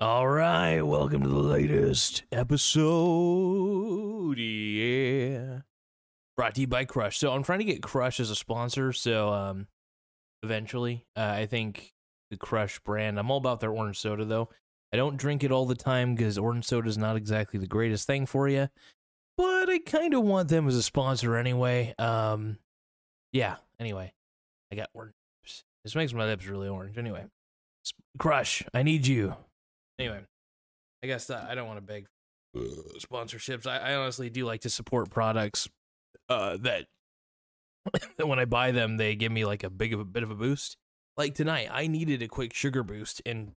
All right, welcome to the latest episode, yeah. Brought to you by Crush. So I'm trying to get Crush as a sponsor, so eventually. I think the Crush brand, I'm all about their orange soda, though. I don't drink it all the time because orange soda is not exactly the greatest thing for you, but I kind of want them as a sponsor anyway. Anyway, I got orange. This makes my lips really orange. Anyway, Crush, I need you. Anyway, I guess that I don't want to beg sponsorships. I honestly do like to support products that when I buy them, they give me like a bit of a boost. Like tonight, I needed a quick sugar boost, and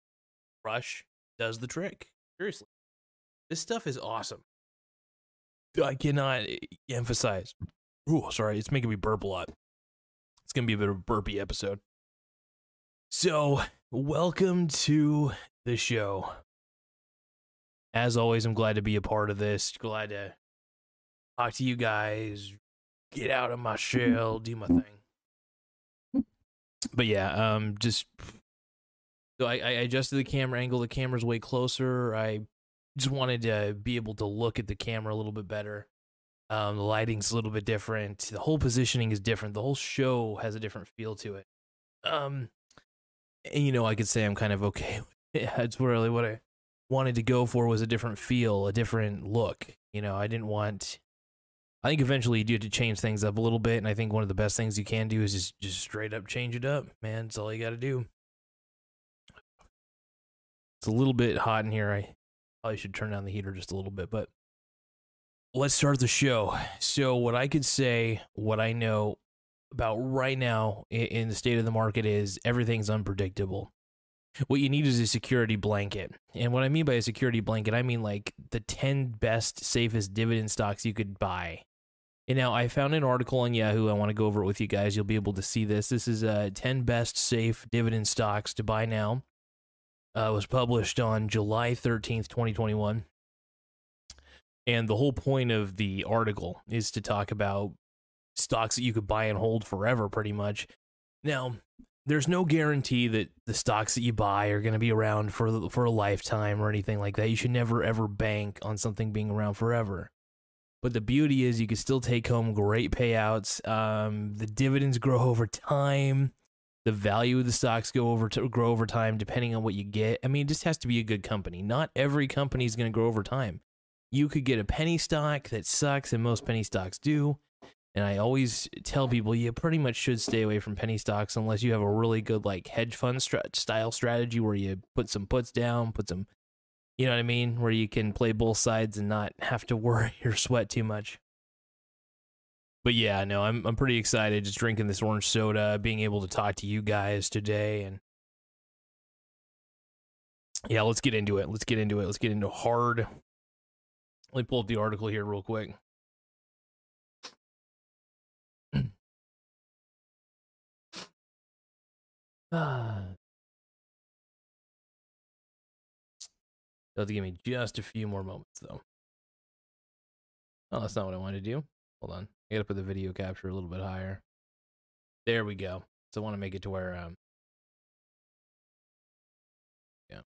Crush does the trick. Seriously, this stuff is awesome. I cannot emphasize. Ooh, sorry, it's making me burp a lot. It's gonna be a bit of a burpy episode. So, welcome to the show. As always, I'm glad to be a part of this. Glad to talk to you guys. Get out of my shell. Do my thing. But yeah, just so I adjusted the camera angle. The camera's way closer. I just wanted to be able to look at the camera a little bit better. The lighting's a little bit different. The whole positioning is different. The whole show has a different feel to it. And, you know, I could say I'm kind of okay. Yeah, that's really what I wanted to go for, was a different feel, a different look. You know, I think eventually you do have to change things up a little bit, and I think one of the best things you can do is just straight up change it up, man. It's all you got to do. It's a little bit hot in here. I probably should turn down the heater just a little bit, but let's start the show. So what I could say, what I know about right now in the state of the market is everything's unpredictable. What you need is a security blanket. And what I mean by a security blanket, I mean like the 10 best, safest dividend stocks you could buy. And now I found an article on Yahoo. I want to go over it with you guys. You'll be able to see this. This is 10 best safe dividend stocks to buy now. It was published on July 13th, 2021. And the whole point of the article is to talk about stocks that you could buy and hold forever, pretty much. Now, there's no guarantee that the stocks that you buy are going to be around for a lifetime or anything like that. You should never, ever bank on something being around forever. But the beauty is you can still take home great payouts. The dividends grow over time. The value of the stocks grow over time depending on what you get. I mean, it just has to be a good company. Not every company is going to grow over time. You could get a penny stock that sucks, and most penny stocks do. And I always tell people you pretty much should stay away from penny stocks unless you have a really good like hedge fund style strategy where you put some puts down, you know what I mean, where you can play both sides and not have to worry or sweat too much. But yeah, no, I'm pretty excited just drinking this orange soda, being able to talk to you guys today, and yeah, let's get into it. Let's get into hard. Let me pull up the article here real quick. They'll have to give me just a few more moments, though. Oh, that's not what I wanted to do. Hold on. I got to put the video capture a little bit higher. There we go. So I want to make it to where... yeah.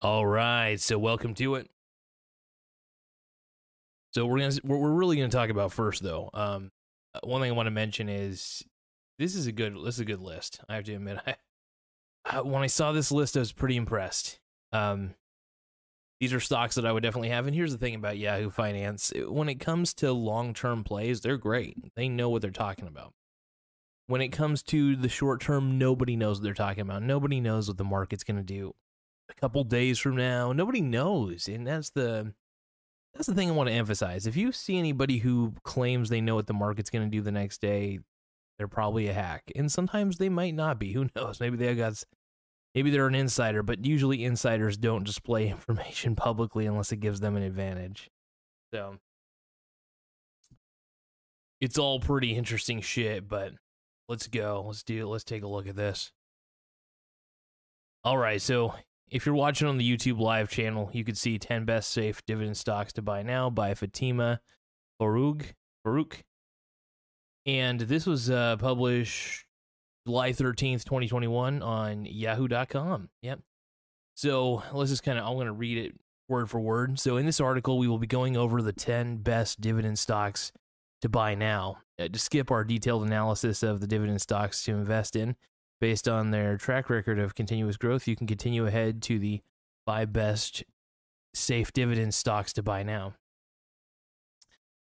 All right. So welcome to it. So we're really gonna talk about first though. One thing I want to mention is this is a good list. I have to admit, when I saw this list, I was pretty impressed. These are stocks that I would definitely have. And here's the thing about Yahoo Finance: when it comes to long-term plays, they're great. They know what they're talking about. When it comes to the short term, nobody knows what they're talking about. Nobody knows what the market's gonna do a couple days from now. Nobody knows, and that's the thing I want to emphasize. If you see anybody who claims they know what the market's going to do the next day, They're probably a hack. And sometimes they might not be. Who knows? Maybe they got, maybe they're an insider, but usually insiders don't display information publicly unless it gives them an advantage. So it's all pretty interesting shit, but let's go. Let's do it. Let's take a look at this. All right, so if you're watching on the YouTube live channel, you can see 10 best safe dividend stocks to buy now by Fatima Barouk. And this was published July 13th, 2021 on yahoo.com. Yep. So let's just kind of, I'm going to read it word for word. So in this article, we will be going over the 10 best dividend stocks to buy now. To skip our detailed analysis of the dividend stocks to invest in, based on their track record of continuous growth, you can continue ahead to the 5 best safe dividend stocks to buy now.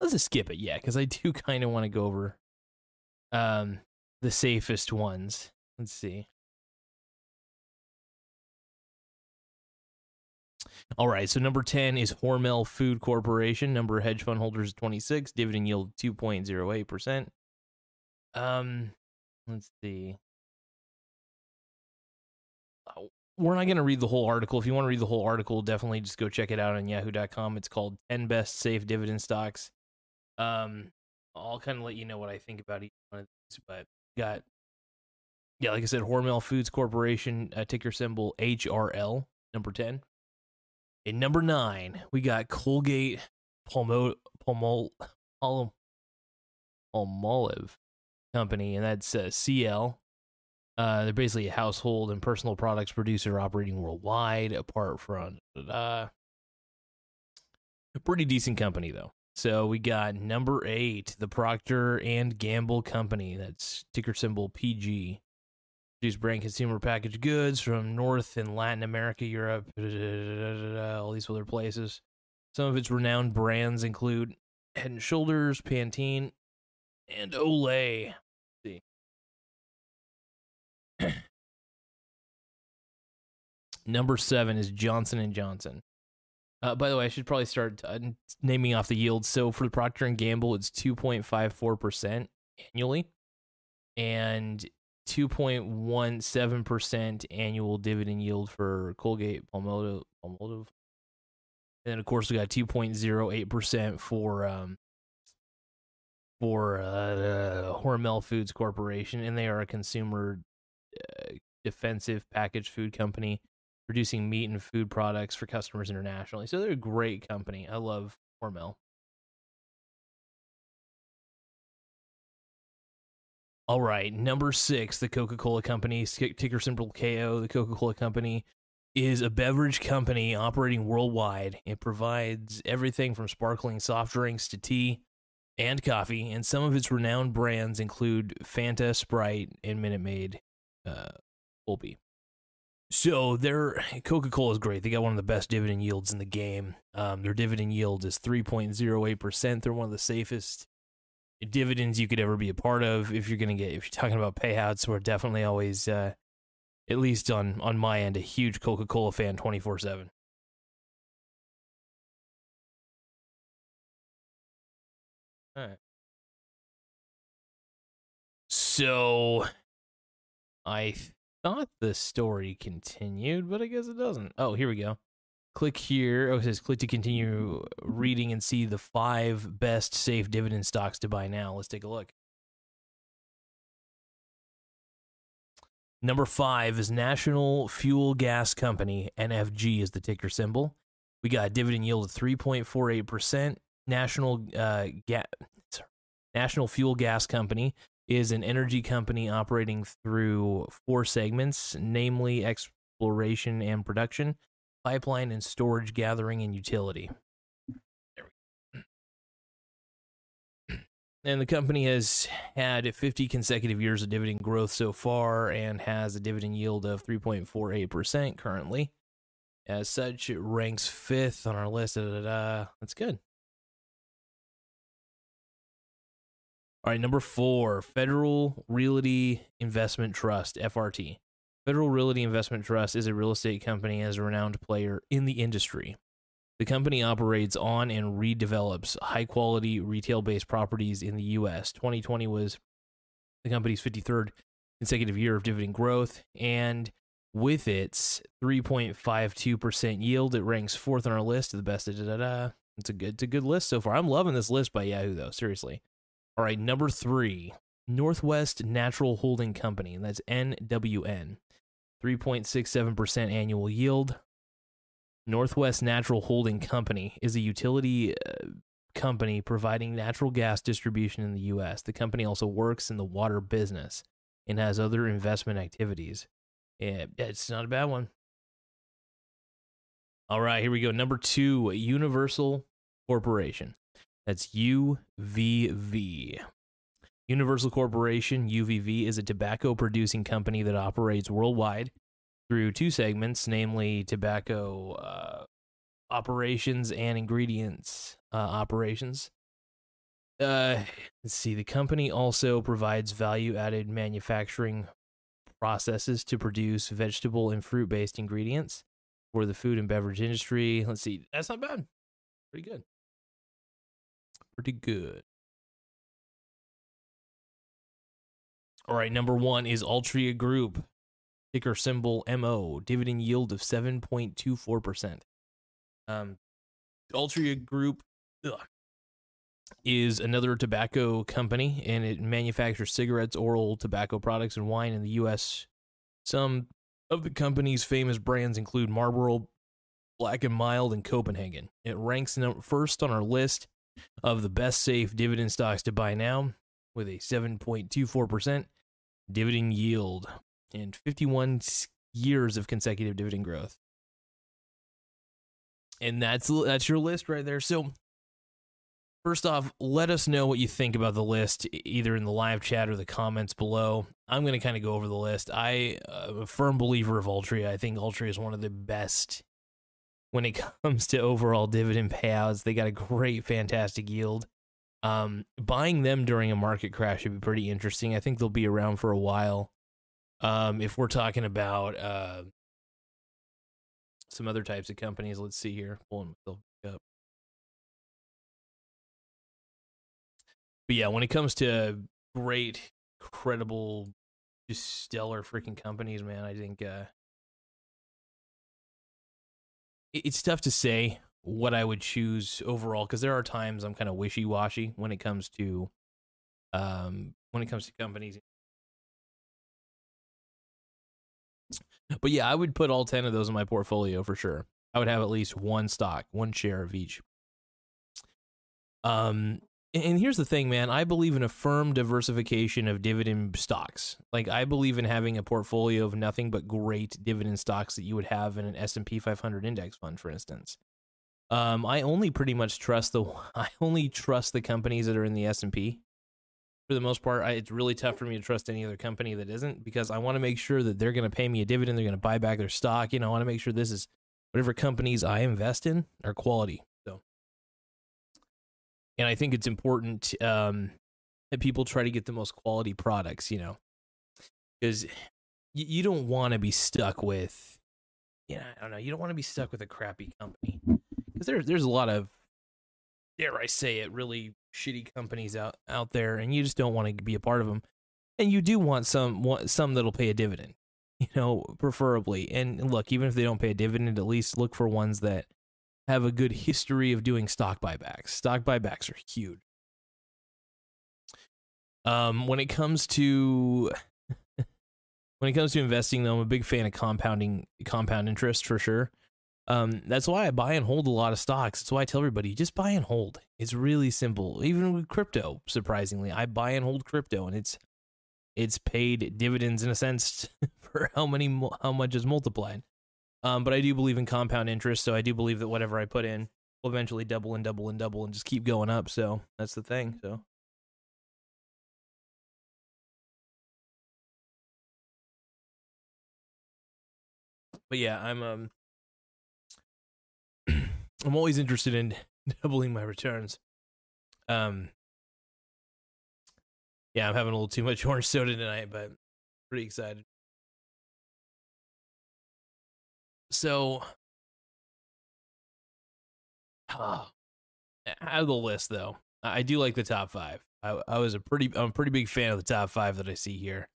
Let's just skip it, yeah, because I do kind of want to go over the safest ones. Let's see. All right, so number 10 is Hormel Food Corporation. Number of hedge fund holders is 26. Dividend yield 2.08%. Let's see. We're not going to read the whole article. If you want to read the whole article, definitely just go check it out on yahoo.com. It's called 10 Best Safe Dividend Stocks. I'll kind of let you know what I think about each one of these, but got, yeah, like I said, Hormel Foods Corporation, ticker symbol HRL, number 10. And number 9, we got Colgate Palmolive Company, and that's CL. They're basically a household and personal products producer operating worldwide, apart from a pretty decent company, though. So we got number 8, the Procter & Gamble Company. That's ticker symbol PG. Produce brand consumer packaged goods from North and Latin America, Europe, all these other places. Some of its renowned brands include Head & Shoulders, Pantene, and Olay. Number 7 is Johnson & Johnson. By the way, I should probably start naming off the yields. So for the Procter & Gamble, it's 2.54% annually and 2.17% annual dividend yield for Colgate Palmolive. And then, of course, we got 2.08% for Hormel Foods Corporation, and they are a consumer defensive packaged food company producing meat and food products for customers internationally. So they're a great company. I love Hormel. All right, number 6, the Coca-Cola Company, ticker symbol KO. The Coca-Cola Company is a beverage company operating worldwide. It provides everything from sparkling soft drinks to tea and coffee, and some of its renowned brands include Fanta, Sprite, and Minute Maid, Volpe. So their Coca-Cola is great. They got one of the best dividend yields in the game. Their dividend yield is 3.08%. They're one of the safest dividends you could ever be a part of. If you're going to get, if you're talking about payouts, we're definitely always, at least on my end, a huge Coca-Cola fan 24/7. All right. So I thought the story continued, but I guess it doesn't. Oh, here we go. Click here. Oh, it says click to continue reading and see the 5 best safe dividend stocks to buy now. Let's take a look. Number 5 is National Fuel Gas Company. NFG is the ticker symbol. We got a dividend yield of 3.48%. National Fuel Gas Company is an energy company operating through 4 segments, namely exploration and production, pipeline and storage, gathering, and utility. There we go. And the company has had 50 consecutive years of dividend growth so far and has a dividend yield of 3.48% currently. As such, it ranks 5th on our list. That's good. All right, number 4, Federal Realty Investment Trust, FRT. Federal Realty Investment Trust is a real estate company and is a renowned player in the industry. The company operates on and redevelops high-quality retail-based properties in the U.S. 2020 was the company's 53rd consecutive year of dividend growth, and with its 3.52% yield, it ranks fourth on our list of the best. It's a good list so far. I'm loving this list by Yahoo, though, seriously. All right, number three, Northwest Natural Holding Company, and that's NWN. 3.67% annual yield. Northwest Natural Holding Company is a utility company providing natural gas distribution in the U.S. The company also works in the water business and has other investment activities. Yeah, it's not a bad one. All right, here we go. Number two, Universal Corporation. That's UVV. Universal Corporation, UVV, is a tobacco-producing company that operates worldwide through two segments, namely tobacco operations and ingredients operations. Let's see. The company also provides value-added manufacturing processes to produce vegetable and fruit-based ingredients for the food and beverage industry. Let's see. That's not bad. Pretty good. Pretty good. All right. Number one is Altria Group. Ticker symbol MO. Dividend yield of 7.24%. Altria Group is another tobacco company, and it manufactures cigarettes, oral tobacco products, and wine in the U.S. Some of the company's famous brands include Marlboro, Black & Mild, and Copenhagen. It ranks first on our list of the best safe dividend stocks to buy now, with a 7.24% dividend yield and 51 years of consecutive dividend growth. And that's your list right there. So first off, let us know what you think about the list, either in the live chat or the comments below. I'm going to kind of go over the list. I am a firm believer of Altria. I think Altria is one of the best when it comes to overall dividend payouts. They got a great, fantastic yield. Buying them during a market crash would be pretty interesting. I think they'll be around for a while. If we're talking about some other types of companies, let's see here. Pulling myself up. But yeah, when it comes to great, credible, just stellar freaking companies, man, I think it's tough to say what I would choose overall, because there are times I'm kind of wishy-washy when it comes to companies. But yeah, I would put all 10 of those in my portfolio for sure. I would have at least one stock, one share of each. And here's the thing, man. I believe in a firm diversification of dividend stocks. Like, I believe in having a portfolio of nothing but great dividend stocks that you would have in an S&P 500 index fund, for instance. I only trust the companies that are in the S&P. For the most part, it's really tough for me to trust any other company that isn't, because I want to make sure that they're going to pay me a dividend, they're going to buy back their stock. You know, I want to make sure this is whatever companies I invest in are quality. So, and I think it's important that people try to get the most quality products, you know, because you don't want to be stuck with, you don't want to be stuck with a crappy company, because there's a lot of, dare I say it, really shitty companies out there, and you just don't want to be a part of them. And you do want some that'll pay a dividend, preferably. And look, even if they don't pay a dividend, at least look for ones that have a good history of doing stock buybacks. Stock buybacks are huge. When it comes to investing, though, I'm a big fan of compound interest for sure. That's why I buy and hold a lot of stocks. That's why I tell everybody, just buy and hold. It's really simple. Even with crypto, surprisingly, I buy and hold crypto, and it's paid dividends in a sense for how much is multiplied. But I do believe in compound interest, so I do believe that whatever I put in will eventually double and double and double and just keep going up. So that's the thing. So. But yeah, I'm always interested in doubling my returns. I'm having a little too much orange soda tonight, but pretty excited. So, out of the list, though, I do like the top five. I'm a pretty big fan of the top five that I see here.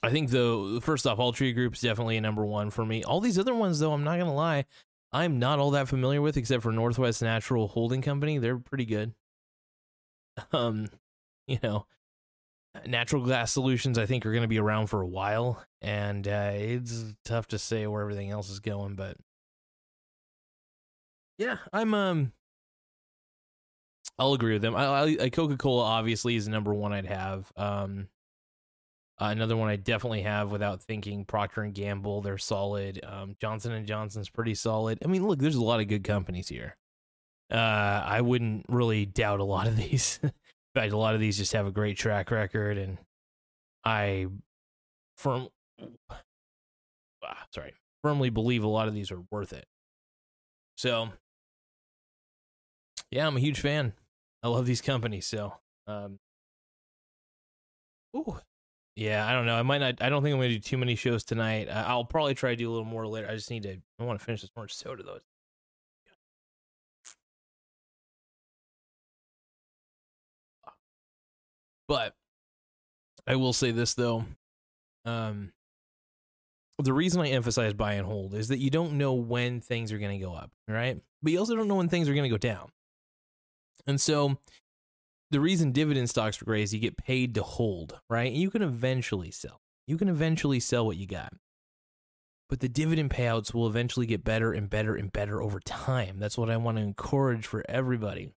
I think, though, first off, Altria Group is definitely a number one for me. All these other ones, though, I'm not going to lie, I'm not all that familiar with, except for Northwest Natural Holding Company. They're pretty good. You know, natural gas solutions, I think, are going to be around for a while, and it's tough to say where everything else is going, but yeah, I'll agree with them. Coca-Cola obviously is the number one I'd have. Another one I definitely have without thinking, Procter & Gamble, they're solid. Johnson & Johnson's pretty solid. I mean, look, there's a lot of good companies here. I wouldn't really doubt a lot of these. In fact, a lot of these just have a great track record, and I firmly believe a lot of these are worth it. So, yeah, I'm a huge fan. I love these companies, so. Yeah, I don't know. I don't think I'm going to do too many shows tonight. I'll probably try to do a little more later. I want to finish this orange soda, though. But I will say this, though. The reason I emphasize buy and hold is that you don't know when things are going to go up, right? But you also don't know when things are going to go down. And so, the reason dividend stocks are great is you get paid to hold, right? You can eventually sell. You can eventually sell what you got. But the dividend payouts will eventually get better and better and better over time. That's what I want to encourage for everybody.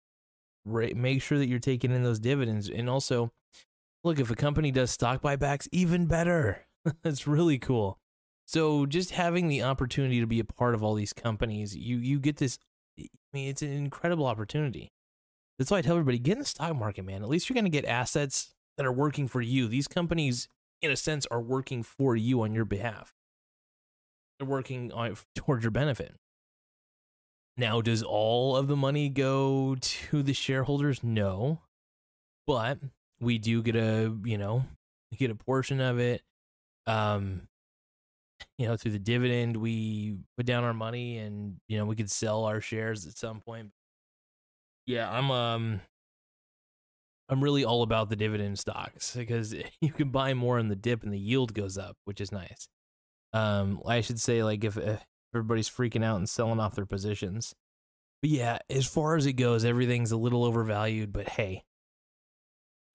Right? Make sure that you're taking in those dividends. And also, look, if a company does stock buybacks, even better. That's really cool. So just having the opportunity to be a part of all these companies, you get this, I mean, it's an incredible opportunity. That's why I tell everybody, get in the stock market, man. At least you're going to get assets that are working for you. These companies, in a sense, are working for you on your behalf. They're working towards your benefit. Now, does all of the money go to the shareholders? No. But we do get a portion of it. Through the dividend, we put down our money and, we could sell our shares at some point. Yeah, I'm really all about the dividend stocks because you can buy more in the dip and the yield goes up, which is nice. I should say, like, if everybody's freaking out and selling off their positions. But yeah, as far as it goes, everything's a little overvalued, but hey,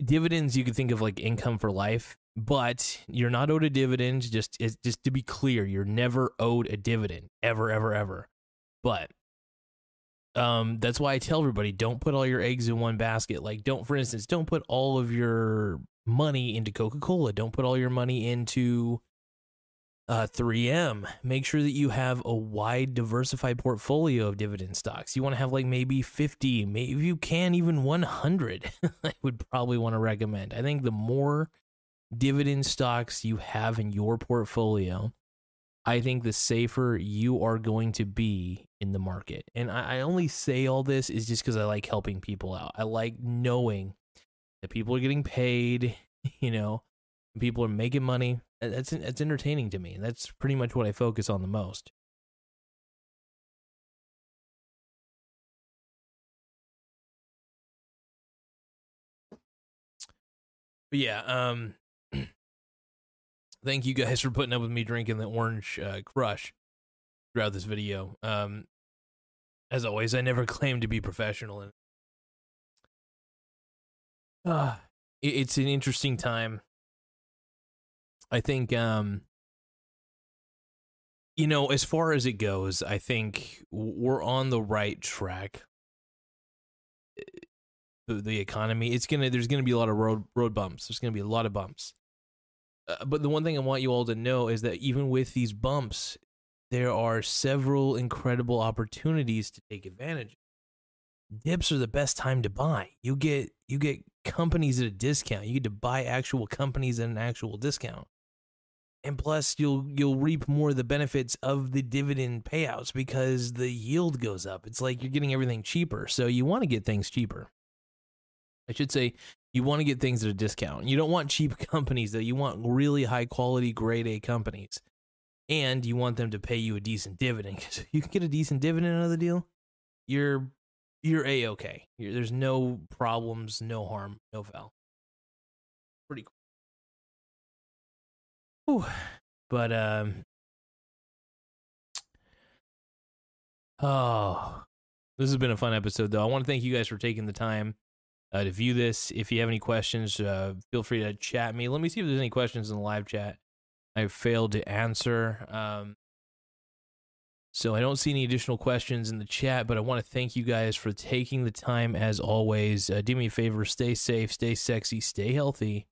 dividends you could think of like income for life, but you're not owed a dividend. Just to be clear, you're never owed a dividend ever, ever, ever. But that's why I tell everybody, don't put all your eggs in one basket. Like, don't put all of your money into Coca-Cola. Don't put all your money into 3M. Make sure that you have a wide, diversified portfolio of dividend stocks. You want to have like maybe 50, maybe if you can, even 100, I would probably want to recommend. I think the more dividend stocks you have in your portfolio, I think the safer you are going to be in the market. And I only say all this is just because I like helping people out. I like knowing that people are getting paid, people are making money. That's entertaining to me. That's pretty much what I focus on the most. But yeah, thank you guys for putting up with me drinking the orange Crush throughout this video. As always, I never claim to be professional. And, it's an interesting time. I think, as far as it goes, I think we're on the right track. The economy, there's going to be a lot of road bumps. There's going to be a lot of bumps. But the one thing I want you all to know is that even with these bumps, there are several incredible opportunities to take advantage of. Dips are the best time to buy. You get companies at a discount. You get to buy actual companies at an actual discount. And plus, you'll reap more of the benefits of the dividend payouts because the yield goes up. It's like you're getting everything cheaper. So you want to get things cheaper. I should say, you want to get things at a discount. You don't want cheap companies, though. You want really high-quality, grade-A companies. And you want them to pay you a decent dividend. Because if you can get a decent dividend out of the deal, you're you're A-okay. There's no problems, no harm, no foul. Pretty cool. Whew. But, oh, this has been a fun episode, though. I want to thank you guys for taking the time to view this. If you have any questions, feel free to chat me. Let me see if there's any questions in the live chat I failed to answer. So I don't see any additional questions in the chat, but I want to thank you guys for taking the time as always. Do me a favor, stay safe, stay sexy, stay healthy,